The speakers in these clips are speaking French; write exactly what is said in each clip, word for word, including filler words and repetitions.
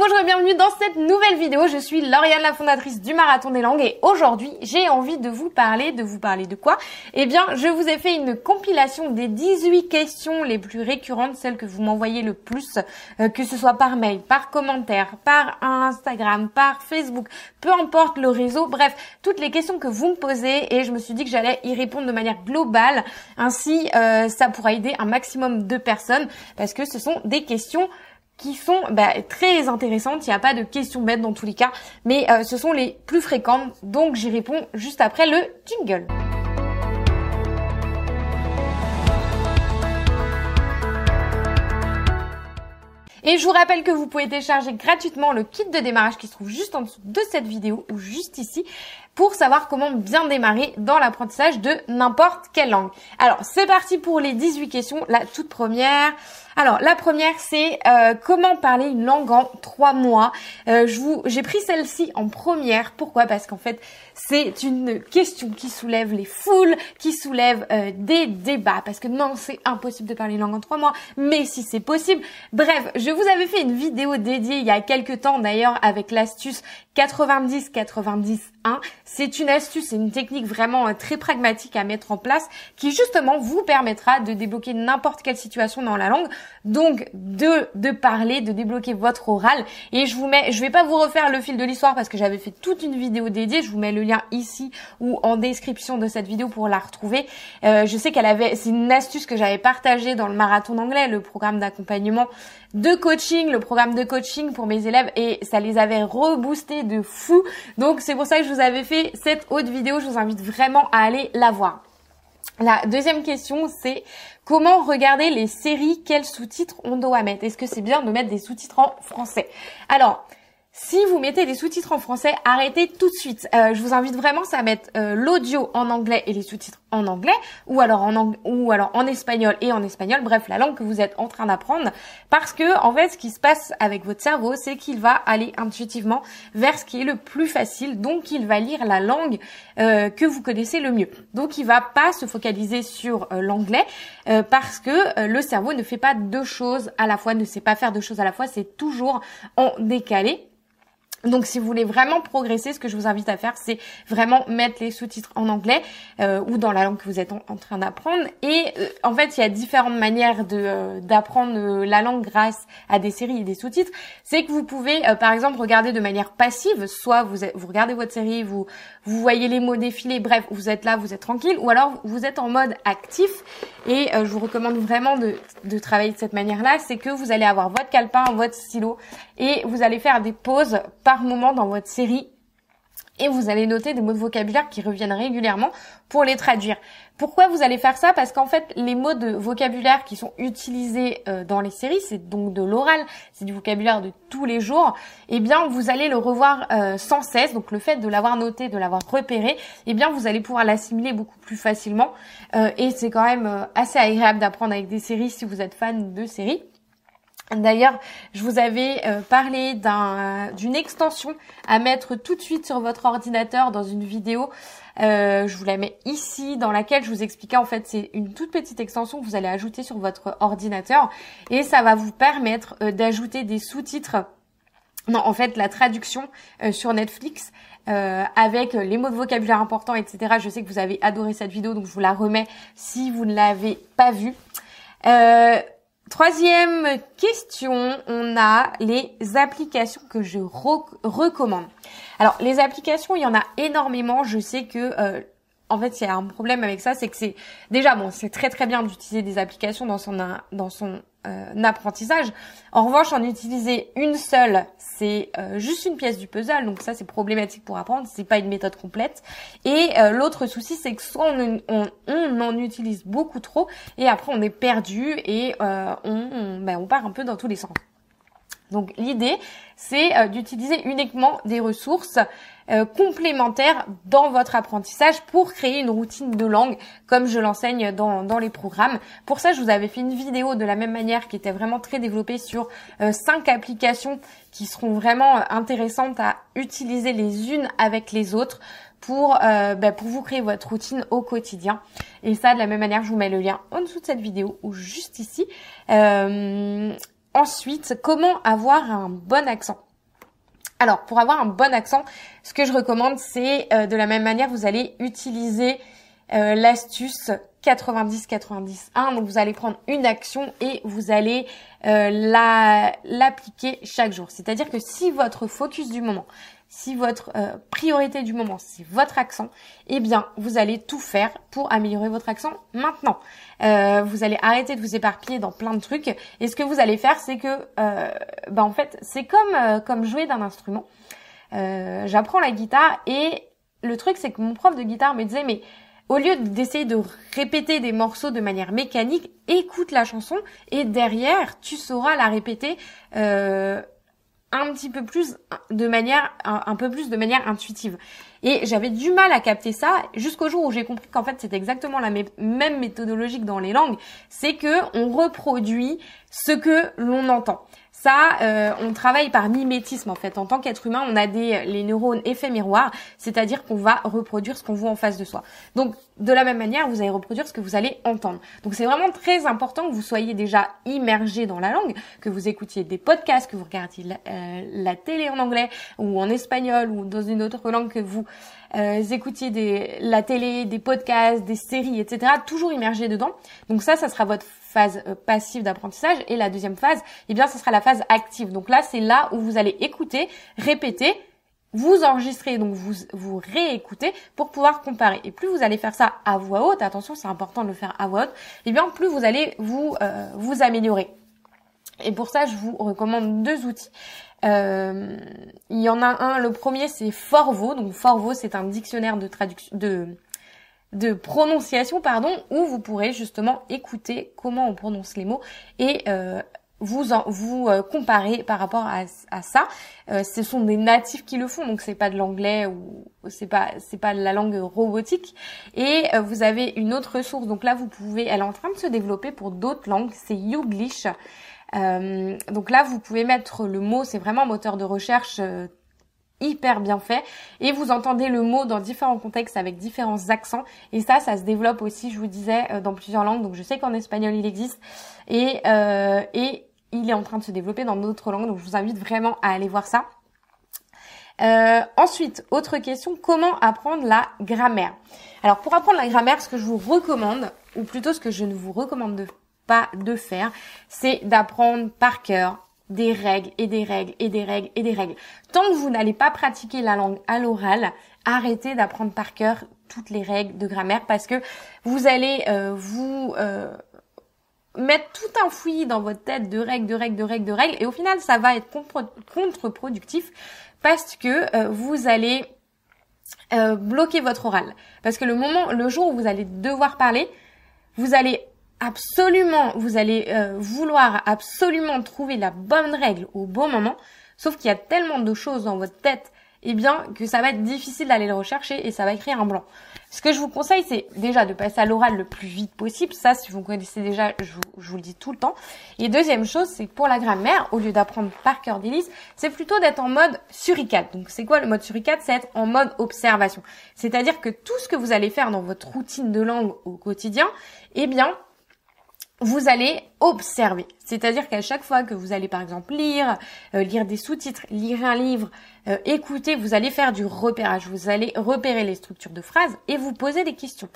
bonjour et bienvenue dans cette nouvelle vidéo. Je suis Lauriane, la fondatrice du Marathon des Langues, et aujourd'hui, j'ai envie de vous parler, de vous parler de quoi? Eh bien, je vous ai fait une compilation des dix-huit questions les plus récurrentes, celles que vous m'envoyez le plus, euh, que ce soit par mail, par commentaire, par Instagram, par Facebook, peu importe le réseau, bref, toutes les questions que vous me posez, et je me suis dit que j'allais y répondre de manière globale. Ainsi, euh, ça pourra aider un maximum de personnes, parce que ce sont des questions qui sont bah, très intéressantes. Il n'y a pas de questions bêtes dans tous les cas, mais euh, ce sont les plus fréquentes, donc j'y réponds juste après le jingle. Et je vous rappelle que vous pouvez télécharger gratuitement le kit de démarrage qui se trouve juste en dessous de cette vidéo ou juste ici pour savoir comment bien démarrer dans l'apprentissage de n'importe quelle langue. Alors, c'est parti pour les dix-huit questions. La toute première... Alors, la première, c'est euh, comment parler une langue en trois mois. Euh, je vous, j'ai pris celle-ci en première. Pourquoi? Parce qu'en fait, c'est une question qui soulève les foules, qui soulève euh, des débats. Parce que non, c'est impossible de parler une langue en trois mois, mais si c'est possible. Bref, je vous avais fait une vidéo dédiée il y a quelques temps d'ailleurs avec l'astuce quatre-vingt-dix quatre-vingt-dix un. C'est une astuce, c'est une technique vraiment très pragmatique à mettre en place qui justement vous permettra de débloquer n'importe quelle situation dans la langue, donc de de parler, de débloquer votre oral. Et je vous mets, je vais pas vous refaire le fil de l'histoire parce que j'avais fait toute une vidéo dédiée. Je vous mets le lien ici ou en description de cette vidéo pour la retrouver. Euh, je sais qu'elle avait, c'est une astuce que j'avais partagée dans le marathon d'anglais, le programme d'accompagnement de coaching, le programme de coaching pour mes élèves, et ça les avait reboostés de fou. Donc c'est pour ça que je vous avais fait cette autre vidéo, je vous invite vraiment à aller la voir. La deuxième question, c'est comment regarder les séries, quels sous-titres on doit mettre? Est-ce que c'est bien de mettre des sous-titres en français? Alors, si vous mettez des sous-titres en français, arrêtez tout de suite. Euh, je vous invite vraiment à mettre euh, l'audio en anglais et les sous-titres en anglais, ou alors en ang... ou alors en espagnol et en espagnol. Bref, la langue que vous êtes en train d'apprendre, parce que en fait, ce qui se passe avec votre cerveau, c'est qu'il va aller intuitivement vers ce qui est le plus facile. Donc, il va lire la langue euh, que vous connaissez le mieux. Donc, il va pas se focaliser sur euh, l'anglais euh, parce que euh, le cerveau ne fait pas deux choses à la fois, ne sait pas faire deux choses à la fois. C'est toujours en décalé. Donc, si vous voulez vraiment progresser, ce que je vous invite à faire, c'est vraiment mettre les sous-titres en anglais euh, ou dans la langue que vous êtes en, en train d'apprendre. Et euh, en fait, il y a différentes manières de euh, d'apprendre euh, la langue grâce à des séries et des sous-titres. C'est que vous pouvez, euh, par exemple, regarder de manière passive. Soit vous, vous regardez votre série, vous vous voyez les mots défiler, bref, vous êtes là, vous êtes tranquille. Ou alors, vous êtes en mode actif. Et euh, je vous recommande vraiment de, de travailler de cette manière-là. C'est que vous allez avoir votre calepin, votre stylo, et vous allez faire des pauses par moment dans votre série, et vous allez noter des mots de vocabulaire qui reviennent régulièrement pour les traduire. Pourquoi vous allez faire ça? Parce qu'en fait, les mots de vocabulaire qui sont utilisés dans les séries, c'est donc de l'oral, c'est du vocabulaire de tous les jours, eh bien, vous allez le revoir sans cesse. Donc, le fait de l'avoir noté, de l'avoir repéré, eh bien, vous allez pouvoir l'assimiler beaucoup plus facilement. Et c'est quand même assez agréable d'apprendre avec des séries si vous êtes fan de séries. D'ailleurs, je vous avais euh, parlé d'un, d'une extension à mettre tout de suite sur votre ordinateur dans une vidéo. Euh, je vous la mets ici, dans laquelle je vous expliquais, en fait, c'est une toute petite extension que vous allez ajouter sur votre ordinateur, et ça va vous permettre euh, d'ajouter des sous-titres. Non, en fait, la traduction euh, sur Netflix euh, avec les mots de vocabulaire importants, et cetera. Je sais que vous avez adoré cette vidéo, donc je vous la remets si vous ne l'avez pas vue. Euh, Troisième question, on a les applications que je re- recommande. Alors, les applications, il y en a énormément. Je sais que, euh, en fait, il y a un problème avec ça, c'est que c'est déjà, bon, c'est très très bien d'utiliser des applications dans son dans son euh, apprentissage. En revanche, en utiliser une seule, c'est euh, juste une pièce du puzzle. Donc ça, c'est problématique pour apprendre. C'est pas une méthode complète. Et euh, l'autre souci, c'est que soit on, on, on en utilise beaucoup trop, et après on est perdu et euh, on, on, ben, on part un peu dans tous les sens. Donc l'idée, c'est euh, d'utiliser uniquement des ressources euh, complémentaires dans votre apprentissage pour créer une routine de langue, comme je l'enseigne dans, dans les programmes. Pour ça, je vous avais fait une vidéo de la même manière qui était vraiment très développée sur euh, cinq applications qui seront vraiment euh, intéressantes à utiliser les unes avec les autres pour euh, bah, pour vous créer votre routine au quotidien. Et ça, de la même manière, je vous mets le lien en dessous de cette vidéo ou juste ici. Euh, Ensuite, comment avoir un bon accent? Alors, pour avoir un bon accent, ce que je recommande, c'est euh, de la même manière, vous allez utiliser euh, l'astuce quatre-vingt-dix quatre-vingt-dix un. Donc, vous allez prendre une action et vous allez euh, la l'appliquer chaque jour. C'est-à-dire que si votre focus du moment, si votre euh, priorité du moment, c'est votre accent, eh bien, vous allez tout faire pour améliorer votre accent maintenant. Euh, vous allez arrêter de vous éparpiller dans plein de trucs. Et ce que vous allez faire, c'est que, euh, bah, en fait, c'est comme euh, comme jouer d'un instrument. Euh, j'apprends la guitare et le truc, c'est que mon prof de guitare me disait, mais au lieu d'essayer de répéter des morceaux de manière mécanique, écoute la chanson et derrière, tu sauras la répéter euh, un petit peu plus de manière un, un peu plus de manière intuitive. Et j'avais du mal à capter ça jusqu'au jour où j'ai compris qu'en fait, c'est exactement la même méthodologie que dans les langues, c'est que on reproduit ce que l'on entend. Ça, euh, on travaille par mimétisme en fait. En tant qu'être humain, on a des les neurones effet miroir, c'est-à-dire qu'on va reproduire ce qu'on voit en face de soi. Donc, de la même manière, vous allez reproduire ce que vous allez entendre. Donc, c'est vraiment très important que vous soyez déjà immergé dans la langue, que vous écoutiez des podcasts, que vous regardiez la, euh, la télé en anglais ou en espagnol ou dans une autre langue, que vous euh, écoutiez des, la télé, des podcasts, des séries, et cetera. Toujours immergé dedans. Donc ça, ça sera votre phase passive d'apprentissage, et la deuxième phase, eh bien, ce sera la phase active. Donc là, c'est là où vous allez écouter, répéter, vous enregistrez, donc vous vous réécoutez pour pouvoir comparer. Et plus vous allez faire ça à voix haute, attention, c'est important de le faire à voix haute, eh bien, plus vous allez vous euh, vous améliorer. Et pour ça, je vous recommande deux outils. Euh, il y en a un, le premier, c'est Forvo. Donc Forvo, c'est un dictionnaire de traduction de de prononciation, pardon, où vous pourrez justement écouter comment on prononce les mots et euh, vous en, vous euh, comparer par rapport à, à ça. Euh, ce sont des natifs qui le font, donc c'est pas de l'anglais ou c'est pas c'est pas de la langue robotique. Et euh, vous avez une autre source, donc là vous pouvez, elle est en train de se développer pour d'autres langues, c'est Youglish. Euh, donc là vous pouvez mettre le mot, c'est vraiment un moteur de recherche euh, hyper bien fait, et vous entendez le mot dans différents contextes avec différents accents, et ça, ça se développe aussi, je vous disais, dans plusieurs langues. Donc je sais qu'en espagnol il existe, et euh, et il est en train de se développer dans d'autres langues, donc je vous invite vraiment à aller voir ça. Euh, ensuite, autre question, comment apprendre la grammaire? Alors pour apprendre la grammaire, ce que je vous recommande, ou plutôt ce que je ne vous recommande de, pas de faire, c'est d'apprendre par cœur des règles et des règles et des règles et des règles. Tant que vous n'allez pas pratiquer la langue à l'oral, arrêtez d'apprendre par cœur toutes les règles de grammaire, parce que vous allez euh, vous euh, mettre tout un fouillis dans votre tête de règles, de règles, de règles, de règles, et au final, ça va être contre-productif parce que euh, vous allez euh, bloquer votre oral. Parce que le moment, le jour où vous allez devoir parler, vous allez absolument, vous allez euh, vouloir absolument trouver la bonne règle au bon moment, sauf qu'il y a tellement de choses dans votre tête, eh bien, que ça va être difficile d'aller le rechercher et ça va créer un blanc. Ce que je vous conseille, c'est déjà de passer à l'oral le plus vite possible. Ça, si vous me connaissez déjà, je vous, je vous le dis tout le temps. Et deuxième chose, c'est que pour la grammaire, au lieu d'apprendre par cœur des listes, c'est plutôt d'être en mode suricate. Donc, c'est quoi le mode suricate? C'est être en mode observation. C'est-à-dire que tout ce que vous allez faire dans votre routine de langue au quotidien, eh bien, vous allez observer. C'est-à-dire qu'à chaque fois que vous allez, par exemple, lire, euh, lire des sous-titres, lire un livre, euh, écouter, vous allez faire du repérage. Vous allez repérer les structures de phrases et vous poser des questions.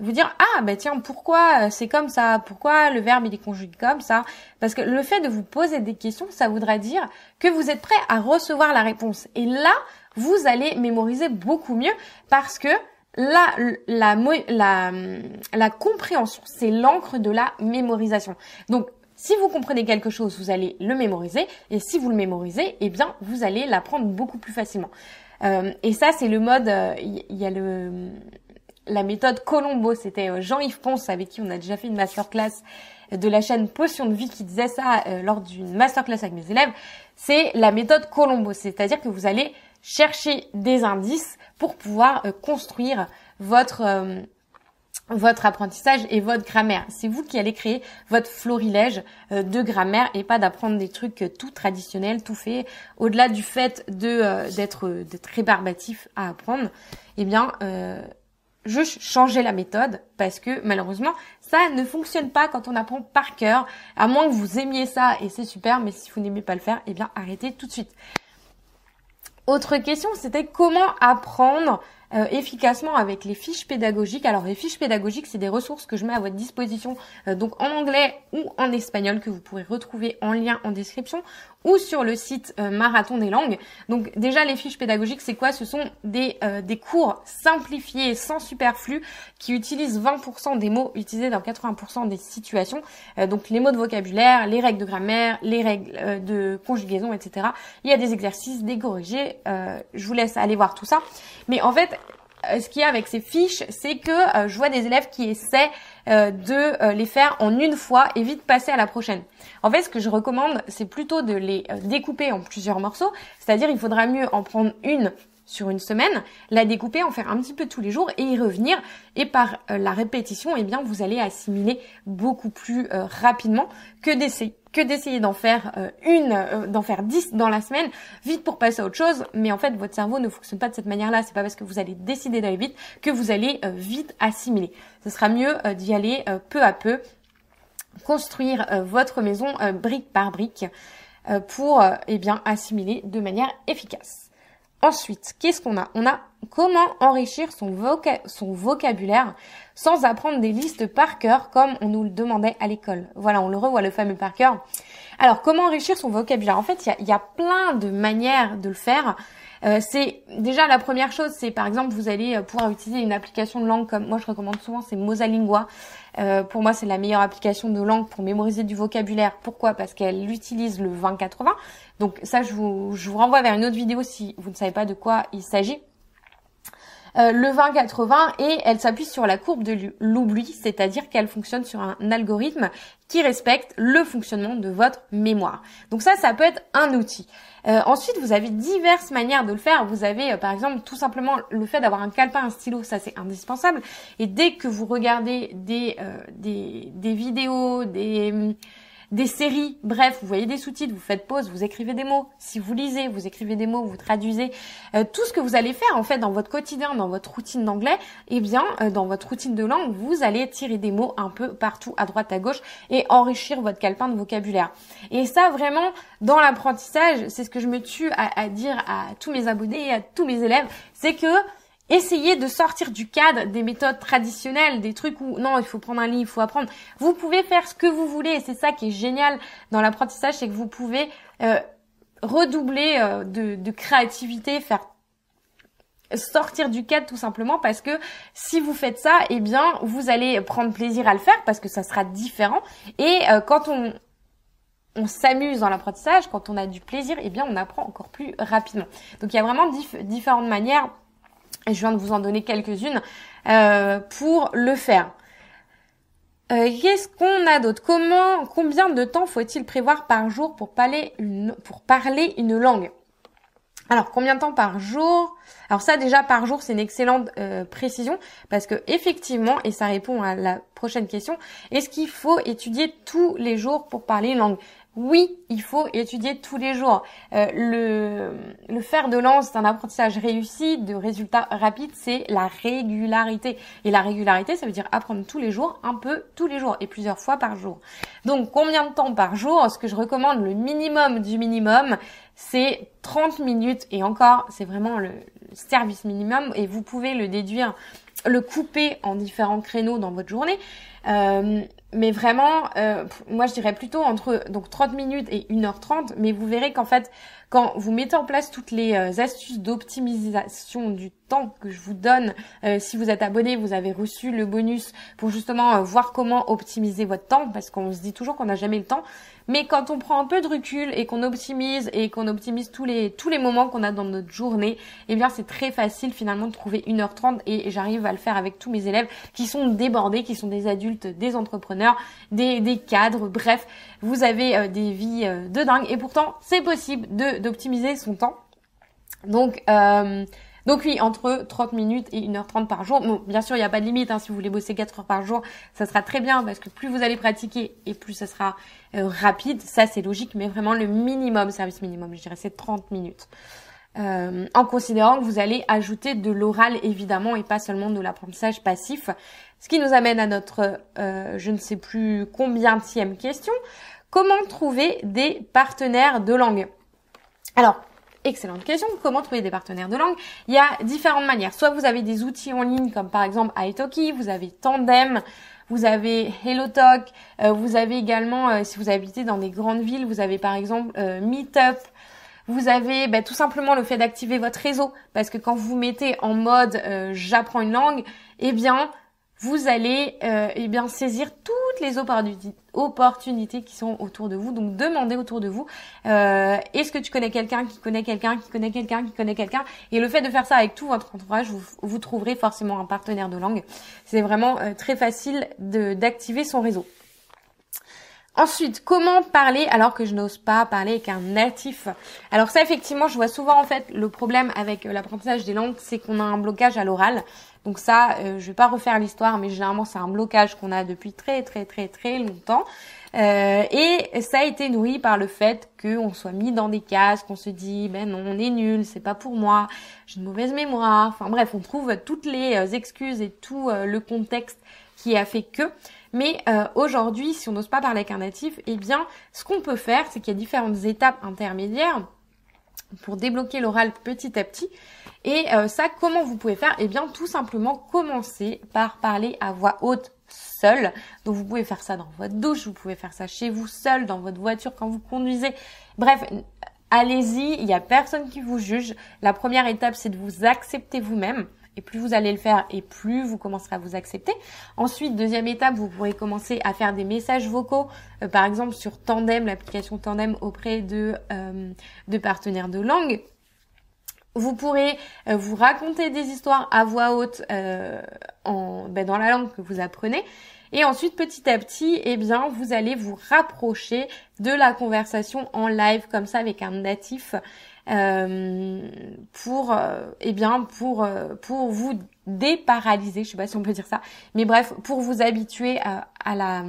Vous dire, ah, bah tiens, pourquoi c'est comme ça? Pourquoi le verbe, il est conjugué comme ça? Parce que le fait de vous poser des questions, ça voudra dire que vous êtes prêt à recevoir la réponse. Et là, vous allez mémoriser beaucoup mieux parce que La, la, la, la compréhension, c'est l'encre de la mémorisation. Donc, si vous comprenez quelque chose, vous allez le mémoriser. Et si vous le mémorisez, eh bien, vous allez l'apprendre beaucoup plus facilement. Euh, et ça, c'est le mode, il euh, y a le la méthode Colombo. C'était Jean-Yves Ponce, avec qui on a déjà fait une masterclass de la chaîne Potion de vie, qui disait ça euh, lors d'une masterclass avec mes élèves. C'est la méthode Colombo, c'est-à-dire que vous allez chercher des indices pour pouvoir euh, construire votre euh, votre apprentissage et votre grammaire. C'est vous qui allez créer votre florilège euh, de grammaire, et pas d'apprendre des trucs euh, tout traditionnels, tout faits. Au-delà du fait de euh, d'être euh, d'être rébarbatif à apprendre, eh bien, euh, juste changer la méthode, parce que malheureusement, ça ne fonctionne pas quand on apprend par cœur, à moins que vous aimiez ça, et c'est super, mais si vous n'aimez pas le faire, eh bien, arrêtez tout de suite. Autre question, c'était comment apprendre euh, efficacement avec les fiches pédagogiques. Alors les fiches pédagogiques, c'est des ressources que je mets à votre disposition, euh, donc en anglais ou en espagnol, que vous pourrez retrouver en lien en description ou sur le site euh, Marathon des Langues. Donc déjà, les fiches pédagogiques, c'est quoi? Ce sont des, euh, des cours simplifiés, sans superflu, qui utilisent vingt pour cent des mots utilisés dans quatre-vingts pour cent des situations. Euh, donc les mots de vocabulaire, les règles de grammaire, les règles euh, de conjugaison, et cetera. Il y a des exercices, des corrigés. Euh, je vous laisse aller voir tout ça. Mais en fait, euh, ce qu'il y a avec ces fiches, c'est que euh, je vois des élèves qui essaient euh, de euh, les faire en une fois et vite passer à la prochaine. En fait, ce que je recommande, c'est plutôt de les euh, découper en plusieurs morceaux. C'est-à-dire, il faudra mieux en prendre une sur une semaine, la découper, en faire un petit peu tous les jours et y revenir. Et par euh, la répétition, eh bien, vous allez assimiler beaucoup plus euh, rapidement que d'essayer. que d'essayer d'en faire une, d'en faire dix dans la semaine, vite pour passer à autre chose. Mais en fait, votre cerveau ne fonctionne pas de cette manière-là. C'est pas parce que vous allez décider d'aller vite que vous allez vite assimiler. Ce sera mieux d'y aller peu à peu, construire votre maison brique par brique pour, eh bien, assimiler de manière efficace. Ensuite, qu'est-ce qu'on a? On a comment enrichir son, voca- son vocabulaire sans apprendre des listes par cœur comme on nous le demandait à l'école. Voilà, on le revoit, le fameux par cœur. Alors, comment enrichir son vocabulaire? En fait, il y a, y a plein de manières de le faire. Euh, c'est déjà la première chose, c'est par exemple, vous allez pouvoir utiliser une application de langue comme moi je recommande souvent, c'est MosaLingua. Euh, pour moi, c'est la meilleure application de langue pour mémoriser du vocabulaire. Pourquoi? Parce qu'elle utilise le vingt quatre-vingts. Donc ça, je vous, je vous renvoie vers une autre vidéo si vous ne savez pas de quoi il s'agit. Euh, le vingt quatre-vingts, et elle s'appuie sur la courbe de l'oubli, c'est-à-dire qu'elle fonctionne sur un algorithme qui respecte le fonctionnement de votre mémoire. Donc ça, ça peut être un outil. Euh, ensuite, vous avez diverses manières de le faire. Vous avez, euh, par exemple, tout simplement le fait d'avoir un calepin, un stylo, ça c'est indispensable. Et dès que vous regardez des, euh, des, des vidéos, des... des séries, bref, vous voyez des sous-titres, vous faites pause, vous écrivez des mots. Si vous lisez, vous écrivez des mots, vous traduisez. Euh, tout ce que vous allez faire en fait dans votre quotidien, dans votre routine d'anglais, eh bien, euh, dans votre routine de langue, vous allez tirer des mots un peu partout, à droite, à gauche, et enrichir votre calepin de vocabulaire. Et ça, vraiment, dans l'apprentissage, c'est ce que je me tue à, à dire à tous mes abonnés et à tous mes élèves, c'est que essayez de sortir du cadre des méthodes traditionnelles, des trucs où non, il faut prendre un livre, il faut apprendre. Vous pouvez faire ce que vous voulez et c'est ça qui est génial dans l'apprentissage, c'est que vous pouvez euh, redoubler euh, de, de créativité, faire sortir du cadre tout simplement parce que si vous faites ça, eh bien, vous allez prendre plaisir à le faire parce que ça sera différent. Et euh, quand on... on s'amuse dans l'apprentissage, quand on a du plaisir, eh bien, on apprend encore plus rapidement. Donc, il y a vraiment dif- différentes manières. Et je viens de vous en donner quelques-unes euh, pour le faire. Euh, qu'est-ce qu'on a d'autre? Comment, combien de temps faut-il prévoir par jour pour parler une, pour parler une langue? Alors, combien de temps par jour? Alors ça, déjà, par jour, c'est une excellente euh, précision parce que effectivement, et ça répond à la prochaine question, est-ce qu'il faut étudier tous les jours pour parler une langue? Oui, il faut étudier tous les jours. Euh, le, le fer de lance d'un apprentissage réussi, de résultats rapides, c'est la régularité. Et la régularité, ça veut dire apprendre tous les jours, un peu tous les jours et plusieurs fois par jour. Donc, combien de temps par jour? Ce que je recommande, le minimum du minimum, c'est trente minutes. Et encore, c'est vraiment le service minimum et vous pouvez le déduire, le couper en différents créneaux dans votre journée. Euh, mais vraiment, euh, moi je dirais plutôt entre donc trente minutes et une heure trente, mais vous verrez qu'en fait, quand vous mettez en place toutes les euh, astuces d'optimisation du temps que je vous donne, euh, si vous êtes abonné, vous avez reçu le bonus pour justement euh, voir comment optimiser votre temps, parce qu'on se dit toujours qu'on n'a jamais le temps, mais quand on prend un peu de recul et qu'on optimise et qu'on optimise tous les tous les moments qu'on a dans notre journée, eh bien c'est très facile finalement de trouver une heure trente et j'arrive à le faire avec tous mes élèves qui sont débordés, qui sont des adultes, des entrepreneurs, des, des cadres, bref, vous avez euh, des vies euh, de dingue et pourtant c'est possible de d'optimiser son temps. Donc, euh, donc oui, entre trente minutes et une heure trente par jour. Bon, bien sûr, il n'y a pas de limite, hein, si vous voulez bosser quatre heures par jour, ça sera très bien parce que plus vous allez pratiquer et plus ça sera euh, rapide, ça c'est logique, mais vraiment le minimum, service minimum, je dirais, c'est trente minutes. Euh, en considérant que vous allez ajouter de l'oral évidemment et pas seulement de l'apprentissage passif. Ce qui nous amène à notre euh, je ne sais plus combienième question. Comment trouver des partenaires de langue? Alors, excellente question. Comment trouver des partenaires de langue? Il y a différentes manières. Soit vous avez des outils en ligne comme par exemple iTalki, vous avez Tandem, vous avez HelloTalk, euh, vous avez également, euh, si vous habitez dans des grandes villes, vous avez par exemple euh, Meetup. Vous avez bah, tout simplement le fait d'activer votre réseau, parce que quand vous mettez en mode euh, j'apprends une langue, eh bien vous allez euh, eh bien saisir toutes les opportunités qui sont autour de vous. Donc demandez autour de vous euh, est-ce que tu connais quelqu'un qui connaît quelqu'un qui connaît quelqu'un qui connaît quelqu'un. Et le fait de faire ça avec tout votre entourage, vous, vous trouverez forcément un partenaire de langue. C'est vraiment euh, très facile de d'activer son réseau. Ensuite, comment parler alors que je n'ose pas parler avec un natif? Alors ça, effectivement, je vois souvent en fait le problème avec l'apprentissage des langues, c'est qu'on a un blocage à l'oral. Donc ça, euh, je vais pas refaire l'histoire, mais généralement, c'est un blocage qu'on a depuis très très très très longtemps. Euh, et ça a été nourri par le fait qu'on soit mis dans des cases, qu'on se dit « ben non, on est nul, c'est pas pour moi, j'ai une mauvaise mémoire ». Enfin bref, on trouve toutes les excuses et tout euh, le contexte qui a fait que... Mais euh, aujourd'hui, si on n'ose pas parler avec un natif, eh bien, ce qu'on peut faire, c'est qu'il y a différentes étapes intermédiaires pour débloquer l'oral petit à petit. Et euh, ça, comment vous pouvez faire? Eh bien, tout simplement, commencer par parler à voix haute seule. Donc, vous pouvez faire ça dans votre douche, vous pouvez faire ça chez vous seul, dans votre voiture, quand vous conduisez. Bref, allez-y, il n'y a personne qui vous juge. La première étape, c'est de vous accepter vous-même. Et plus vous allez le faire et plus vous commencerez à vous accepter. Ensuite, deuxième étape, vous pourrez commencer à faire des messages vocaux, euh, par exemple sur Tandem, l'application Tandem auprès de, euh, de partenaires de langue. Vous pourrez euh, vous raconter des histoires à voix haute euh, en, ben, dans la langue que vous apprenez. Et ensuite, petit à petit, eh bien, vous allez vous rapprocher de la conversation en live, comme ça, avec un natif. Euh, pour euh, eh bien pour euh, pour vous déparalyser, je sais pas si on peut dire ça, mais bref, pour vous habituer à, à la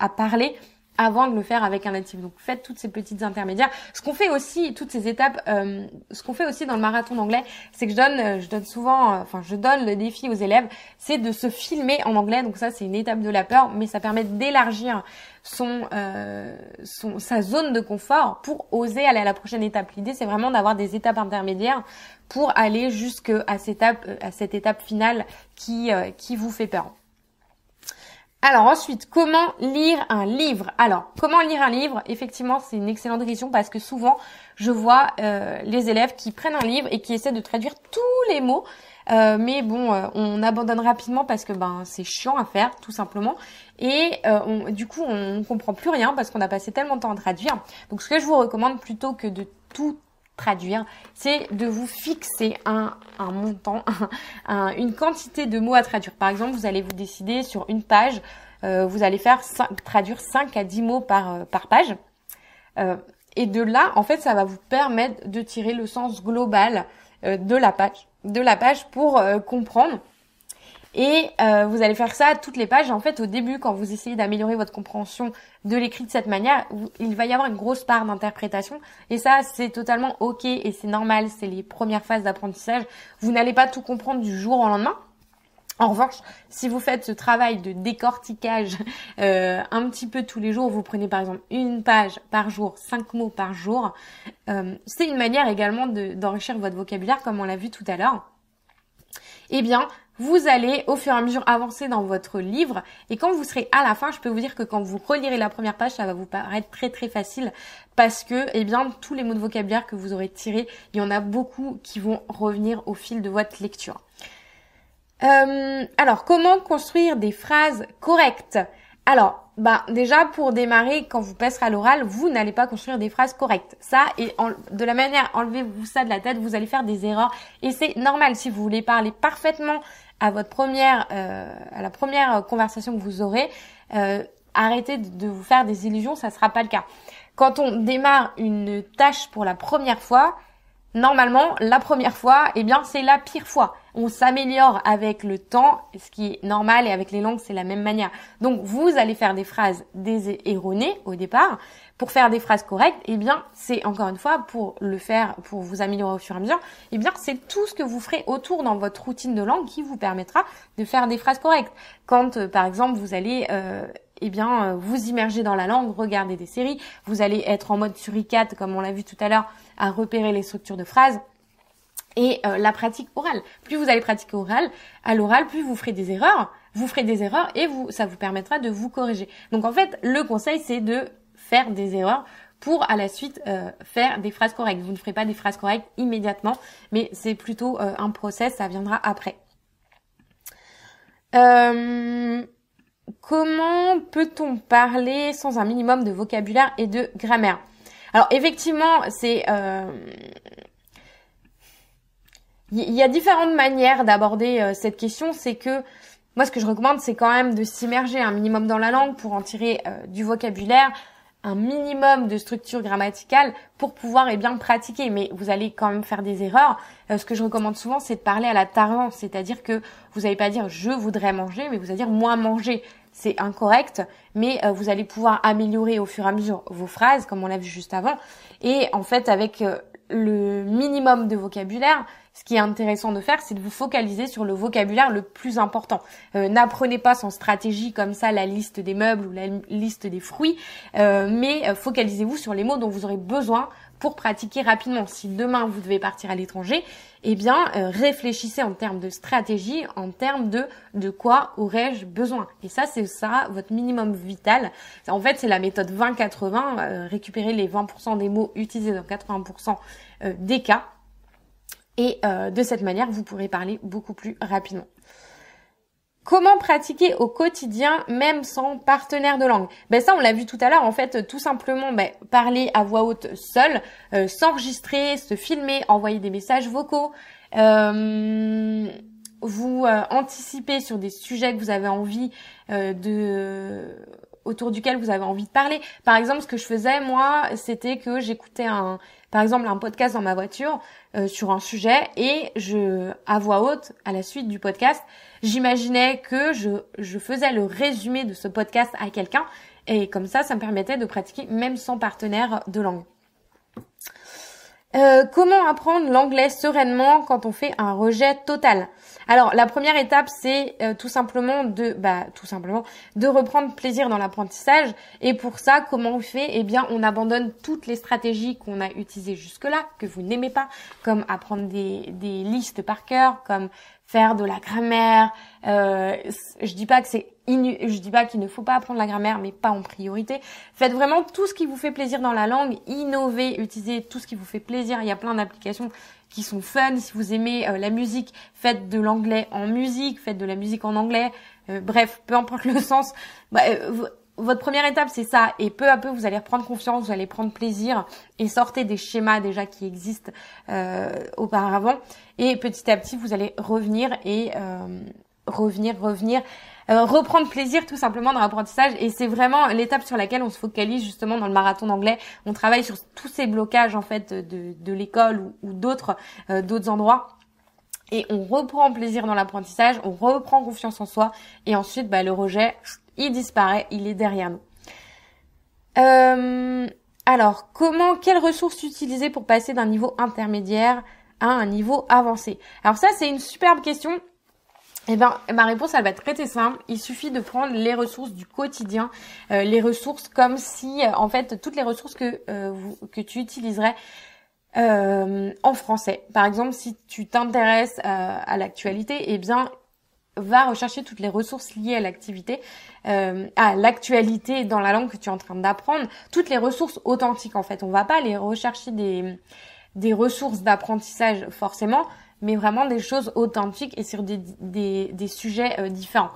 à parler avant de le faire avec un natif. Donc faites toutes ces petites intermédiaires. Ce qu'on fait aussi, toutes ces étapes, euh, ce qu'on fait aussi dans le marathon d'anglais, c'est que je donne, je donne souvent, euh, enfin je donne le défi aux élèves, c'est de se filmer en anglais. Donc ça, c'est une étape de la peur, mais ça permet d'élargir son, euh, son sa zone de confort pour oser aller à la prochaine étape. L'idée, c'est vraiment d'avoir des étapes intermédiaires pour aller jusqu'à cette étape, à cette étape finale qui euh, qui vous fait peur. Alors ensuite, comment lire un livre? Alors, comment lire un livre? Effectivement, c'est une excellente question parce que souvent, je vois euh, les élèves qui prennent un livre et qui essaient de traduire tous les mots. Euh, mais bon, euh, on abandonne rapidement parce que ben c'est chiant à faire, tout simplement. Et euh, on, du coup, on comprend plus rien parce qu'on a passé tellement de temps à traduire. Donc, ce que je vous recommande plutôt que de tout traduire, c'est de vous fixer un, un montant, un, un, une quantité de mots à traduire. Par exemple, vous allez vous décider sur une page, euh, vous allez faire cinq, traduire cinq à dix mots par, euh, par page. Euh, et de là, en fait, ça va vous permettre de tirer le sens global euh, de la page, de la page pour euh, comprendre. Et euh, vous allez faire ça à toutes les pages. En fait, au début, quand vous essayez d'améliorer votre compréhension de l'écrit de cette manière, il va y avoir une grosse part d'interprétation. Et ça, c'est totalement OK et c'est normal. C'est les premières phases d'apprentissage. Vous n'allez pas tout comprendre du jour au lendemain. En revanche, si vous faites ce travail de décortiquage euh, un petit peu tous les jours, vous prenez par exemple une page par jour, cinq mots par jour, euh, c'est une manière également de, d'enrichir votre vocabulaire, comme on l'a vu tout à l'heure. Eh bien, vous allez au fur et à mesure avancer dans votre livre et quand vous serez à la fin, je peux vous dire que quand vous relirez la première page, ça va vous paraître très très facile parce que, eh bien, tous les mots de vocabulaire que vous aurez tirés, il y en a beaucoup qui vont revenir au fil de votre lecture. Euh, alors, comment construire des phrases correctes? Alors, bah déjà pour démarrer, quand vous passerez à l'oral, vous n'allez pas construire des phrases correctes. Ça, et en, de la manière, enlevez-vous ça de la tête, vous allez faire des erreurs et c'est normal si vous voulez parler parfaitement à votre première, euh, à la première conversation que vous aurez, euh, arrêtez de, de vous faire des illusions, ça sera pas le cas. Quand on démarre une tâche pour la première fois, normalement, la première fois, eh bien, c'est la pire fois. On s'améliore avec le temps, ce qui est normal, et avec les langues, c'est la même manière. Donc, vous allez faire des phrases erronées au départ. Pour faire des phrases correctes, eh bien, c'est encore une fois, pour le faire, pour vous améliorer au fur et à mesure, eh bien, c'est tout ce que vous ferez autour dans votre routine de langue qui vous permettra de faire des phrases correctes. Quand, euh, par exemple, vous allez... Euh, eh bien, vous immergez dans la langue, regardez des séries, vous allez être en mode suricate, comme on l'a vu tout à l'heure, à repérer les structures de phrases et euh, la pratique orale. Plus vous allez pratiquer oral, à l'oral, plus vous ferez des erreurs, vous ferez des erreurs et vous, ça vous permettra de vous corriger. Donc en fait, le conseil, c'est de faire des erreurs pour à la suite euh, faire des phrases correctes. Vous ne ferez pas des phrases correctes immédiatement, mais c'est plutôt euh, un process, ça viendra après. Euh, comment peut-on parler sans un minimum de vocabulaire et de grammaire? Alors effectivement, c'est... Euh, il y a différentes manières d'aborder euh, cette question. C'est que moi, ce que je recommande, c'est quand même de s'immerger un minimum dans la langue pour en tirer euh, du vocabulaire, un minimum de structure grammaticale pour pouvoir eh bien pratiquer. Mais vous allez quand même faire des erreurs. Euh, ce que je recommande souvent, c'est de parler à la tarance, c'est-à-dire que vous n'allez pas dire « je voudrais manger », mais vous allez dire « moi manger ». C'est incorrect, mais euh, vous allez pouvoir améliorer au fur et à mesure vos phrases, comme on l'a vu juste avant. Et en fait, avec euh, le minimum de vocabulaire, ce qui est intéressant de faire, c'est de vous focaliser sur le vocabulaire le plus important. Euh, N'apprenez pas sans stratégie comme ça la liste des meubles ou la liste des fruits, euh, mais focalisez-vous sur les mots dont vous aurez besoin pour pratiquer rapidement. Si demain vous devez partir à l'étranger, eh bien euh, réfléchissez en termes de stratégie, en termes de de quoi aurais-je besoin. Et ça, c'est ça votre minimum vital. En fait, c'est la méthode vingt quatre-vingts, euh, récupérer les vingt pour cent des mots utilisés dans quatre-vingts pour cent euh, des cas. Et euh, de cette manière, vous pourrez parler beaucoup plus rapidement. Comment pratiquer au quotidien, même sans partenaire de langue? Ben ça, on l'a vu tout à l'heure. En fait, tout simplement, ben, parler à voix haute seul, euh, s'enregistrer, se filmer, envoyer des messages vocaux, euh, vous euh, anticiper sur des sujets que vous avez envie euh, de... autour duquel vous avez envie de parler. Par exemple, ce que je faisais, moi, c'était que j'écoutais un, par exemple, un podcast dans ma voiture euh, sur un sujet et je, à voix haute, à la suite du podcast, j'imaginais que je, je faisais le résumé de ce podcast à quelqu'un et comme ça, ça me permettait de pratiquer même sans partenaire de langue. Euh, comment apprendre l'anglais sereinement quand on fait un rejet total? Alors la première étape, c'est euh, tout simplement de bah tout simplement de reprendre plaisir dans l'apprentissage. Et pour ça, comment on fait? Eh bien, on abandonne toutes les stratégies qu'on a utilisées jusque-là, que vous n'aimez pas, comme apprendre des, des listes par cœur, comme faire de la grammaire. Euh, je dis pas que c'est inu... je dis pas qu'il ne faut pas apprendre la grammaire, mais pas en priorité. Faites vraiment tout ce qui vous fait plaisir dans la langue, innovez, utilisez tout ce qui vous fait plaisir. Il y a plein d'applications qui sont fun. Si vous aimez euh, la musique, faites de l'anglais en musique, faites de la musique en anglais. Euh, bref, peu importe le sens. Bah, euh, votre première étape, c'est ça. Et peu à peu, vous allez reprendre confiance, vous allez prendre plaisir et sortez des schémas déjà qui existent euh, auparavant. Et petit à petit, vous allez revenir et euh, revenir, revenir, euh, reprendre plaisir tout simplement dans l'apprentissage. Et c'est vraiment l'étape sur laquelle on se focalise justement dans le marathon d'anglais. On travaille sur tous ces blocages en fait de, de l'école ou, ou d'autres euh, d'autres endroits. Et on reprend plaisir dans l'apprentissage, on reprend confiance en soi. Et ensuite, bah, le rejet... il disparaît, il est derrière nous. Euh, alors, comment, quelles ressources utiliser pour passer d'un niveau intermédiaire à un niveau avancé? Alors ça, c'est une superbe question. Eh ben, ma réponse, elle va être très, très simple. Il suffit de prendre les ressources du quotidien, euh, les ressources comme si, euh, en fait, toutes les ressources que, euh, vous, que tu utiliserais euh, en français. Par exemple, si tu t'intéresses euh, à l'actualité, eh bien, va rechercher toutes les ressources liées à l'activité, euh, à l'actualité dans la langue que tu es en train d'apprendre, toutes les ressources authentiques en fait. On va pas les rechercher des, des ressources d'apprentissage forcément, mais vraiment des choses authentiques et sur des, des, des sujets euh, différents.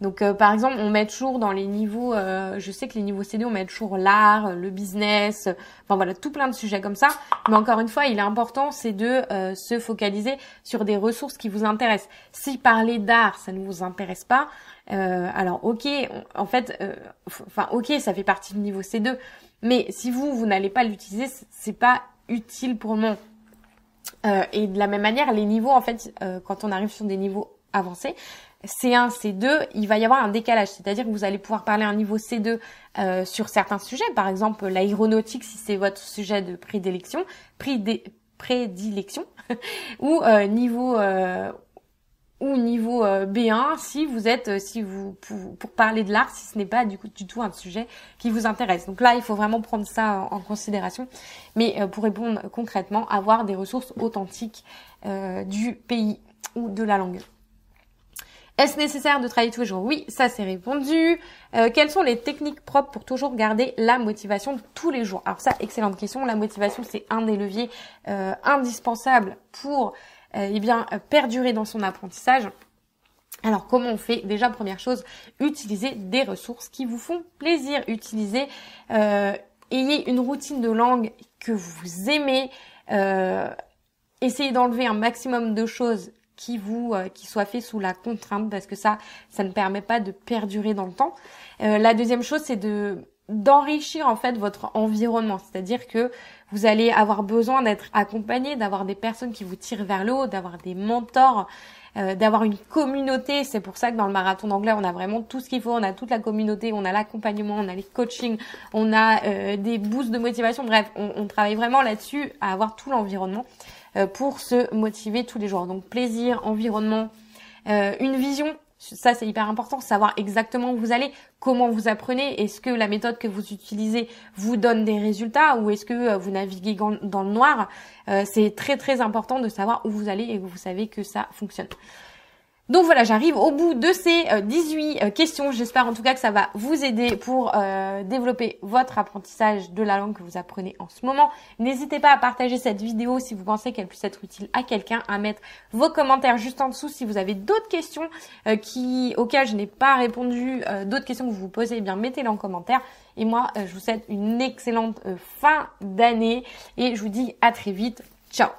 Donc euh, par exemple, on met toujours dans les niveaux, euh, je sais que les niveaux C D, on met toujours l'art, le business, euh, enfin voilà, tout plein de sujets comme ça. Mais encore une fois, il est important, c'est de euh, se focaliser sur des ressources qui vous intéressent. Si parler d'art, ça ne vous intéresse pas, euh, alors ok, on, en fait, euh, enfin ok, ça fait partie du niveau C deux, mais si vous, vous n'allez pas l'utiliser, c'est pas utile pour moi. Euh, et de la même manière, les niveaux, en fait, euh, quand on arrive sur des niveaux avancés, C un, C deux, il va y avoir un décalage, c'est-à-dire que vous allez pouvoir parler à un niveau C deux euh, sur certains sujets, par exemple l'aéronautique si c'est votre sujet de prédilection, prédé prédilection, ou euh, niveau euh, ou niveau B un si vous êtes, si vous pour, pour parler de l'art, si ce n'est pas du coup du tout un sujet qui vous intéresse. Donc là, il faut vraiment prendre ça en considération. Mais euh, pour répondre concrètement, avoir des ressources authentiques euh, du pays ou de la langue. Est-ce nécessaire de travailler tous les jours? Oui, ça c'est répondu. Euh, quelles sont les techniques propres pour toujours garder la motivation tous les jours? Alors ça, excellente question. La motivation, c'est un des leviers euh, indispensables pour Euh, eh bien, euh, perdurer dans son apprentissage. Alors, comment on fait? Déjà, première chose, utilisez des ressources qui vous font plaisir. Utilisez, euh, ayez une routine de langue que vous aimez. Euh, essayez d'enlever un maximum de choses qui vous, euh, qui soient faites sous la contrainte, parce que ça, ça ne permet pas de perdurer dans le temps. Euh, la deuxième chose, c'est de d'enrichir en fait votre environnement, c'est-à-dire que vous allez avoir besoin d'être accompagné, d'avoir des personnes qui vous tirent vers le haut, d'avoir des mentors, euh, d'avoir une communauté. C'est pour ça que dans le marathon d'anglais, on a vraiment tout ce qu'il faut, on a toute la communauté, on a l'accompagnement, on a les coachings, on a euh, des boosts de motivation, bref, on, on travaille vraiment là-dessus à avoir tout l'environnement euh, pour se motiver tous les jours. Donc plaisir, environnement, euh, une vision. Ça, c'est hyper important, savoir exactement où vous allez, comment vous apprenez, est-ce que la méthode que vous utilisez vous donne des résultats ou est-ce que vous naviguez dans le noir. Euh, c'est très très important de savoir où vous allez et que vous savez que ça fonctionne. Donc voilà, j'arrive au bout de ces dix-huit questions. J'espère en tout cas que ça va vous aider pour euh, développer votre apprentissage de la langue que vous apprenez en ce moment. N'hésitez pas à partager cette vidéo si vous pensez qu'elle puisse être utile à quelqu'un, à mettre vos commentaires juste en dessous si vous avez d'autres questions euh, qui, auxquelles je n'ai pas répondu, euh, d'autres questions que vous vous posez, eh bien mettez-les en commentaire. Et moi, euh, je vous souhaite une excellente euh, fin d'année et je vous dis à très vite. Ciao!